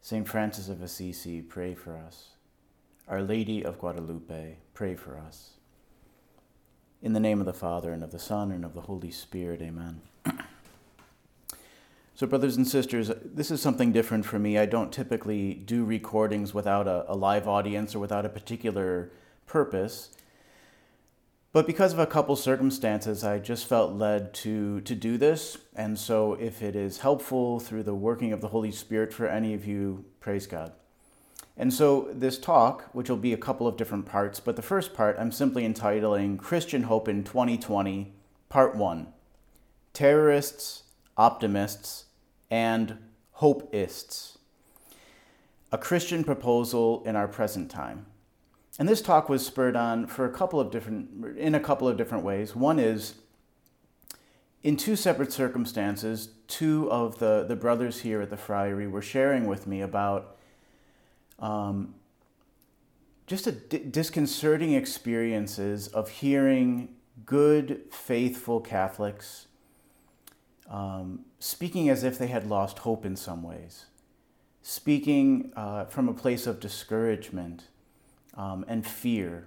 St. Francis of Assisi, pray for us. Our Lady of Guadalupe, pray for us. In the name of the Father, and of the Son, and of the Holy Spirit, amen. So, brothers and sisters, this is something different for me. I don't typically do recordings without a live audience or without a particular purpose. But because of a couple circumstances, I just felt led to do this. And so if it is helpful through the working of the Holy Spirit for any of you, praise God. And so this talk, which will be a couple of different parts, but the first part I'm simply entitling Christian Hope in 2020, Part 1, Terrorists, Optimists, and Hopeists, a Christian proposal in our present time. And this talk was spurred on in a couple of different ways. One is, in two separate circumstances, two of the brothers here at the Friary were sharing with me about just a disconcerting experiences of hearing good, faithful Catholics speaking as if they had lost hope in some ways, speaking from a place of discouragement and fear.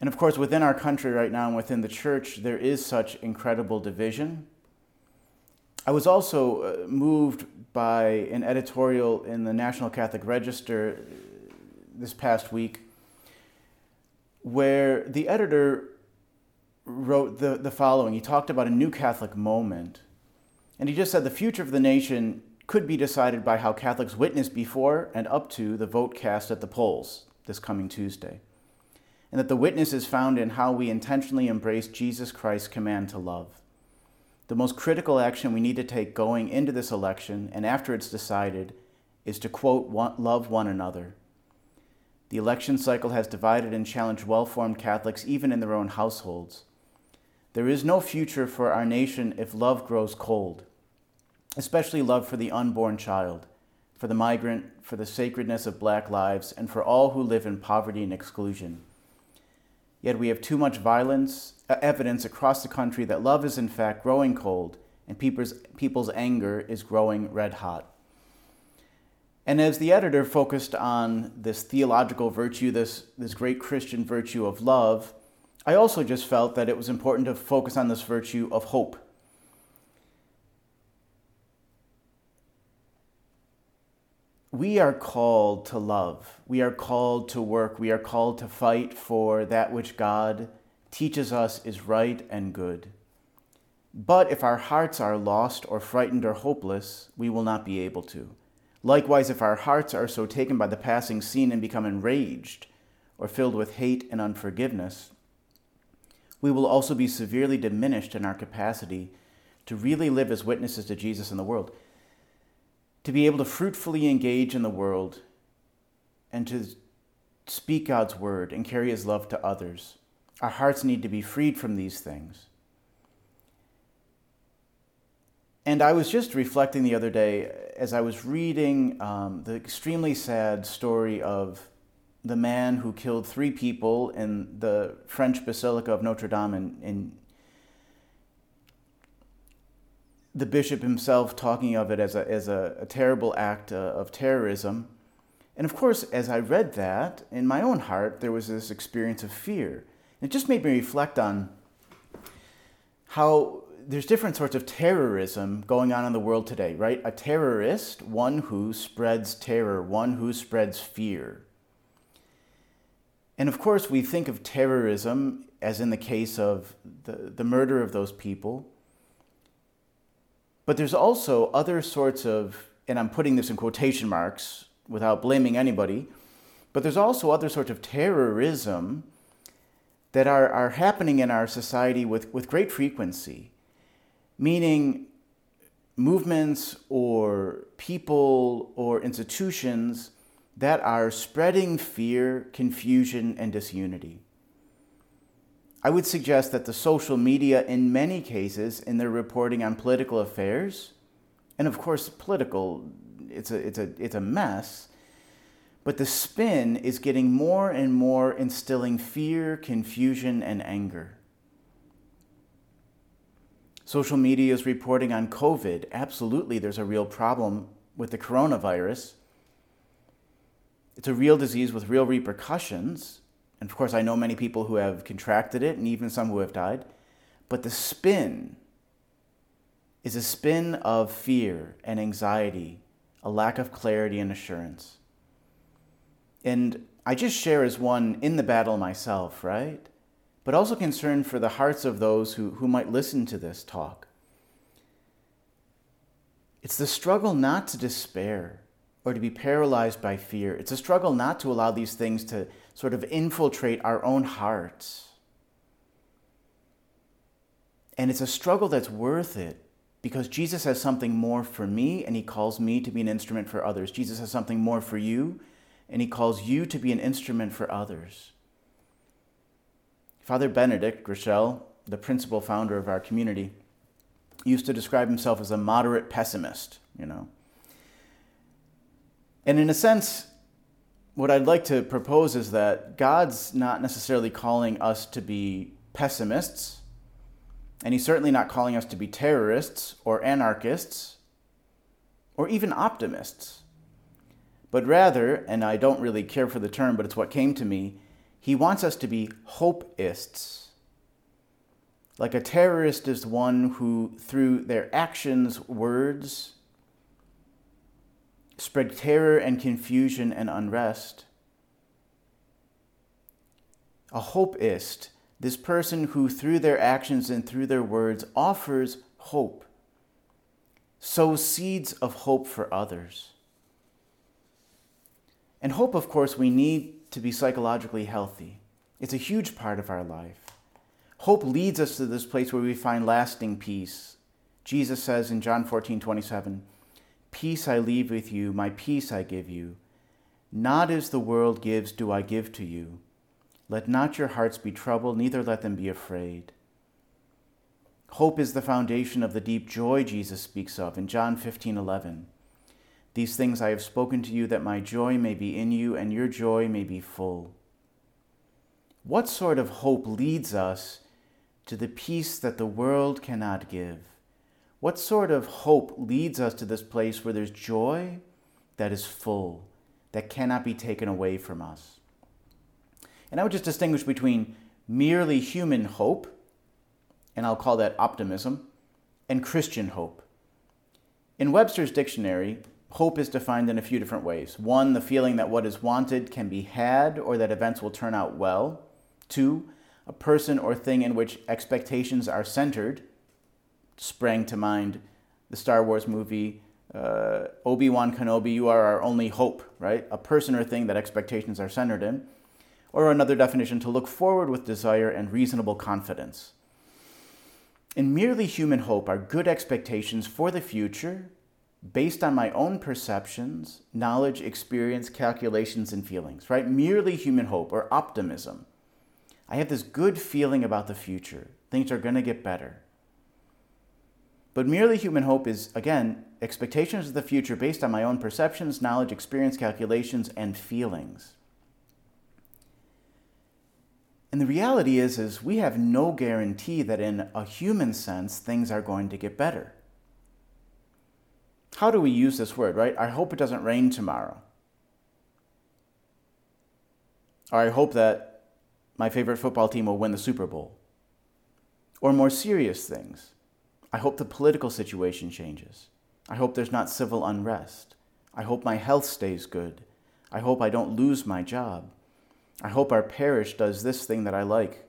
And of course, within our country right now and within the church, there is such incredible division. I was also moved by an editorial in the National Catholic Register this past week, where the editor wrote the following. He talked about a new Catholic moment, and he just said the future of the nation could be decided by how Catholics witness before and up to the vote cast at the polls this coming Tuesday, and that the witness is found in how we intentionally embrace Jesus Christ's command to love. The most critical action we need to take going into this election and after it's decided is to, quote, love one another. The election cycle has divided and challenged well-formed Catholics even in their own households. There is no future for our nation if love grows cold, especially love for the unborn child, for the migrant, for the sacredness of Black lives, and for all who live in poverty and exclusion. Yet we have too much evidence across the country that love is in fact growing cold, and people's anger is growing red hot. And as the editor focused on this theological virtue, this great Christian virtue of love, I also just felt that it was important to focus on this virtue of hope. We are called to love. We are called to work. We are called to fight for that which God teaches us is right and good. But if our hearts are lost or frightened or hopeless, we will not be able to. Likewise, if our hearts are so taken by the passing scene and become enraged or filled with hate and unforgiveness, we will also be severely diminished in our capacity to really live as witnesses to Jesus in the world, to be able to fruitfully engage in the world and to speak God's word and carry his love to others. Our hearts need to be freed from these things. And I was just reflecting the other day as I was reading the extremely sad story of the man who killed three people in the French Basilica of Notre Dame in the bishop himself talking of it as a terrible act of terrorism. And of course, as I read that, in my own heart, there was this experience of fear. And it just made me reflect on how there's different sorts of terrorism going on in the world today, right? A terrorist, one who spreads terror, one who spreads fear. And of course, we think of terrorism as in the case of the murder of those people. But there's also other sorts of, and I'm putting this in quotation marks without blaming anybody, but there's also other sorts of terrorism that are happening in our society with great frequency, meaning movements or people or institutions that are spreading fear, confusion, and disunity. I would suggest that the social media, in many cases, in their reporting on political affairs, and of course political, it's a mess, but the spin is getting more and more instilling fear, confusion, and anger. Social media is reporting on COVID. Absolutely, there's a real problem with the coronavirus. It's a real disease with real repercussions. And of course, I know many people who have contracted it and even some who have died. But the spin is a spin of fear and anxiety, a lack of clarity and assurance. And I just share as one in the battle myself, right? But also concerned for the hearts of those who might listen to this talk. It's the struggle not to despair or to be paralyzed by fear. It's a struggle not to allow these things to sort of infiltrate our own hearts. And it's a struggle that's worth it because Jesus has something more for me and he calls me to be an instrument for others. Jesus has something more for you and he calls you to be an instrument for others. Father Benedict Groeschel, the principal founder of our community, used to describe himself as a moderate pessimist, And in a sense, what I'd like to propose is that God's not necessarily calling us to be pessimists, and he's certainly not calling us to be terrorists or anarchists or even optimists. But rather, and I don't really care for the term, but it's what came to me, he wants us to be hopeists. Like a terrorist is one who, through their actions, words, spread terror and confusion and unrest. A hopeist, this person who, through their actions and through their words, offers hope, sows seeds of hope for others. And hope, of course, we need to be psychologically healthy. It's a huge part of our life. Hope leads us to this place where we find lasting peace. Jesus says in John 14:27, "Peace I leave with you, my peace I give you. Not as the world gives do I give to you. Let not your hearts be troubled, neither let them be afraid." Hope is the foundation of the deep joy Jesus speaks of in John 15:11. "These things I have spoken to you, that my joy may be in you, and your joy may be full." What sort of hope leads us to the peace that the world cannot give? What sort of hope leads us to this place where there's joy that is full, that cannot be taken away from us? And I would just distinguish between merely human hope, and I'll call that optimism, and Christian hope. In Webster's dictionary, hope is defined in a few different ways. 1, the feeling that what is wanted can be had or that events will turn out well. 2, a person or thing in which expectations are centered. Sprang to mind the Star Wars movie, Obi-Wan Kenobi, "You are our only hope," right? A person or thing that expectations are centered in. Or another definition, to look forward with desire and reasonable confidence. In merely human hope are good expectations for the future, based on my own perceptions, knowledge, experience, calculations, and feelings, right? Merely human hope or optimism. I have this good feeling about the future. Things are going to get better. But merely human hope is, again, expectations of the future based on my own perceptions, knowledge, experience, calculations, and feelings. And the reality is we have no guarantee that in a human sense, things are going to get better. How do we use this word, right? I hope it doesn't rain tomorrow. Or I hope that my favorite football team will win the Super Bowl. Or more serious things. I hope the political situation changes. I hope there's not civil unrest. I hope my health stays good. I hope I don't lose my job. I hope our parish does this thing that I like.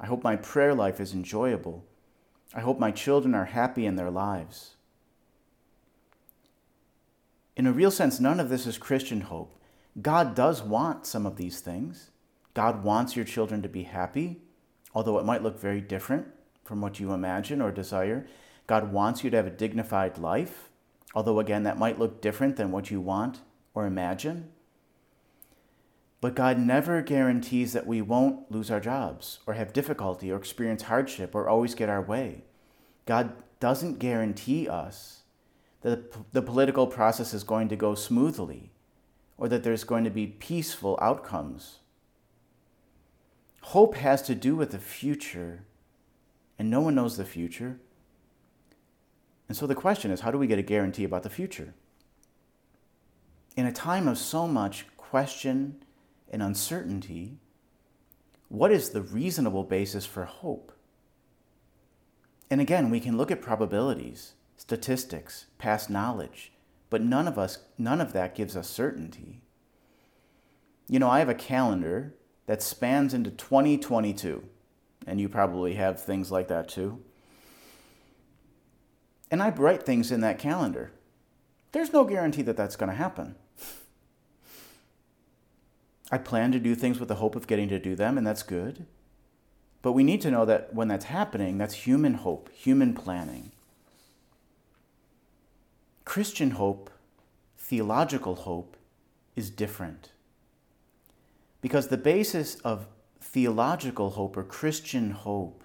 I hope my prayer life is enjoyable. I hope my children are happy in their lives. In a real sense, none of this is Christian hope. God does want some of these things. God wants your children to be happy, although it might look very different from what you imagine or desire. God wants you to have a dignified life, although again, that might look different than what you want or imagine. But God never guarantees that we won't lose our jobs or have difficulty or experience hardship or always get our way. God doesn't guarantee us that the political process is going to go smoothly or that there's going to be peaceful outcomes. Hope has to do with the future, and no one knows the future. And so the question is, how do we get a guarantee about the future? In a time of so much question and uncertainty, what is the reasonable basis for hope? And again, we can look at probabilities, statistics, past knowledge, but none of that gives us certainty. You know, I have a calendar that spans into 2022, and you probably have things like that too. And I write things in that calendar. There's no guarantee that that's going to happen. I plan to do things with the hope of getting to do them, and that's good. But we need to know that when that's happening, that's human hope, human planning. Christian hope, theological hope, is different. Because the basis of theological hope or Christian hope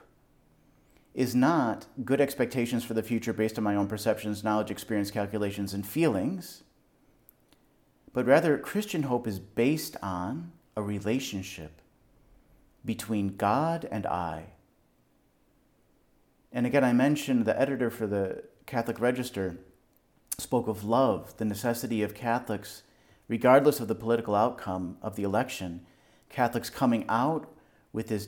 is not good expectations for the future based on my own perceptions, knowledge, experience, calculations, and feelings, but rather Christian hope is based on a relationship between God and I. And again, I mentioned the editor for the Catholic Register spoke of love, the necessity of Catholics, regardless of the political outcome of the election, Catholics coming out with this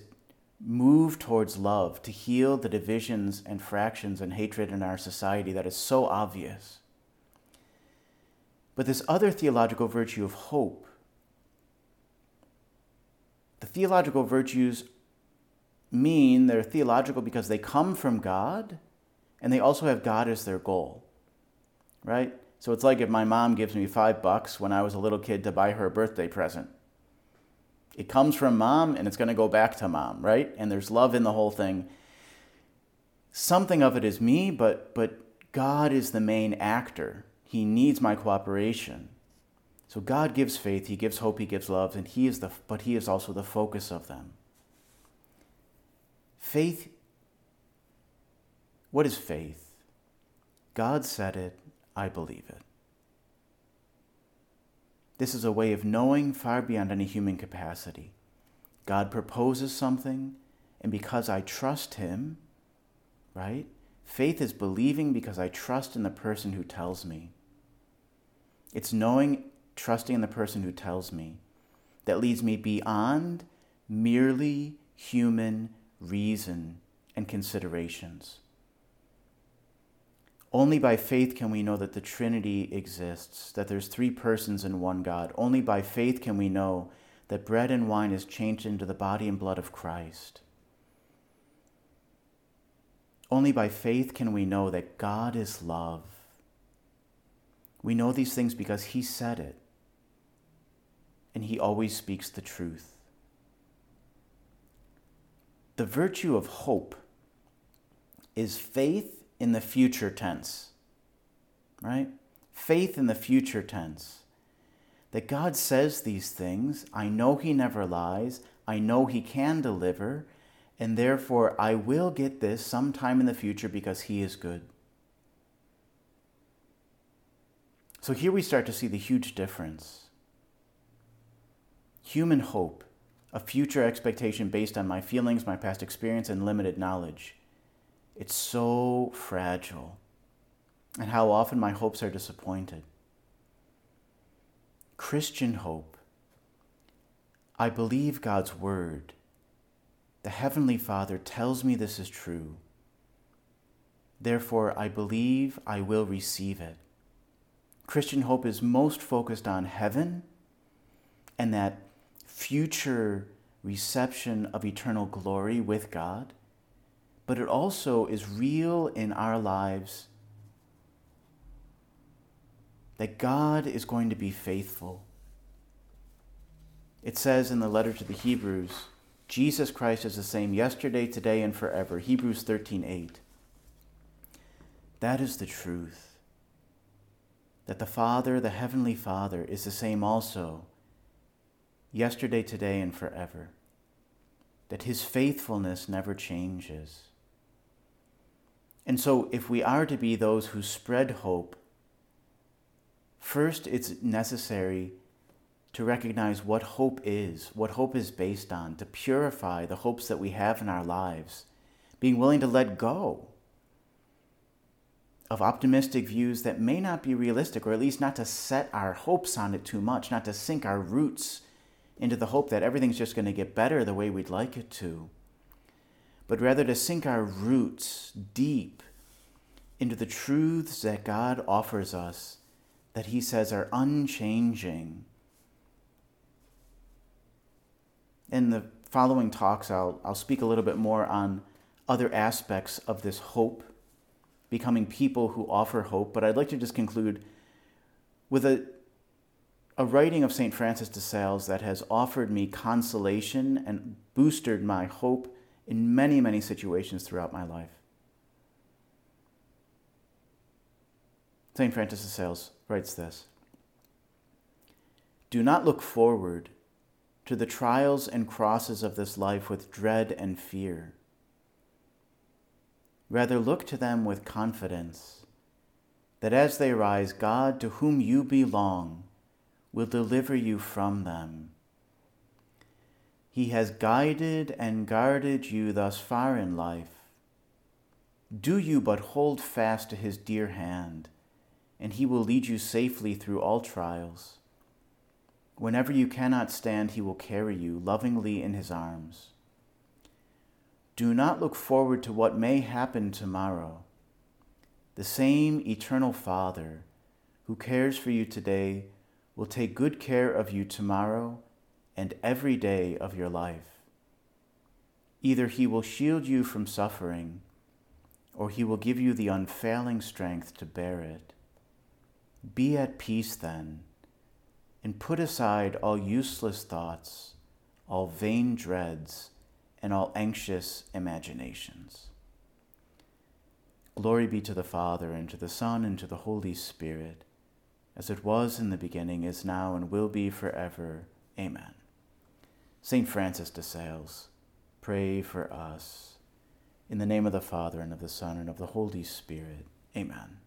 move towards love to heal the divisions and fractions and hatred in our society that is so obvious. But this other theological virtue of hope, the theological virtues mean they're theological because they come from God and they also have God as their goal, right? So it's like if my mom gives me $5 when I was a little kid to buy her a birthday present. It comes from mom and it's going to go back to mom, right? And there's love in the whole thing. Something of it is me, but God is the main actor. He needs my cooperation. So God gives faith, he gives hope, he gives love, and he is also the focus of them. Faith, what is faith? God said it, I believe it. This is a way of knowing far beyond any human capacity. God proposes something, and because I trust him, right? Faith is believing because I trust in the person who tells me. It's knowing, trusting in the person who tells me that leads me beyond merely human reason and considerations. Only by faith can we know that the Trinity exists, that there's three persons in one God. Only by faith can we know that bread and wine is changed into the body and blood of Christ. Only by faith can we know that God is love. We know these things because he said it, and he always speaks the truth. The virtue of hope is faith in the future tense, right? Faith in the future tense. That God says these things, I know he never lies, I know he can deliver, and therefore I will get this sometime in the future because he is good. So here we start to see the huge difference. Human hope, a future expectation based on my feelings, my past experience, and limited knowledge. It's so fragile. And how often my hopes are disappointed. Christian hope. I believe God's word. The Heavenly Father tells me this is true. Therefore, I believe I will receive it. Christian hope is most focused on heaven and that future reception of eternal glory with God, but it also is real in our lives that God is going to be faithful. It says in the letter to the Hebrews, Jesus Christ is the same yesterday, today, and forever. Hebrews 13:8. That is the truth. That the Father, the Heavenly Father, is the same also yesterday, today, and forever, that his faithfulness never changes. And so if we are to be those who spread hope, first it's necessary to recognize what hope is based on, to purify the hopes that we have in our lives, being willing to let go of optimistic views that may not be realistic, or at least not to set our hopes on it too much, not to sink our roots into the hope that everything's just going to get better the way we'd like it to, but rather to sink our roots deep into the truths that God offers us, that he says are unchanging. In the following talks, I'll speak a little bit more on other aspects of this hope, becoming people who offer hope, but I'd like to just conclude with a writing of St. Francis de Sales that has offered me consolation and boosted my hope in many, many situations throughout my life. St. Francis de Sales writes this: "Do not look forward to the trials and crosses of this life with dread and fear. Rather, look to them with confidence that as they arise, God, to whom you belong, will deliver you from them. He has guided and guarded you thus far in life. Do you but hold fast to his dear hand, and he will lead you safely through all trials. Whenever you cannot stand, he will carry you lovingly in his arms. Do not look forward to what may happen tomorrow. The same eternal Father who cares for you today will take good care of you tomorrow and every day of your life. Either he will shield you from suffering, or he will give you the unfailing strength to bear it. Be at peace then, and put aside all useless thoughts, all vain dreads, and all anxious imaginations. Glory be to the Father, and to the Son, and to the Holy Spirit, as it was in the beginning, is now, and will be forever. Amen." St. Francis de Sales, pray for us. In the name of the Father, and of the Son, and of the Holy Spirit. Amen.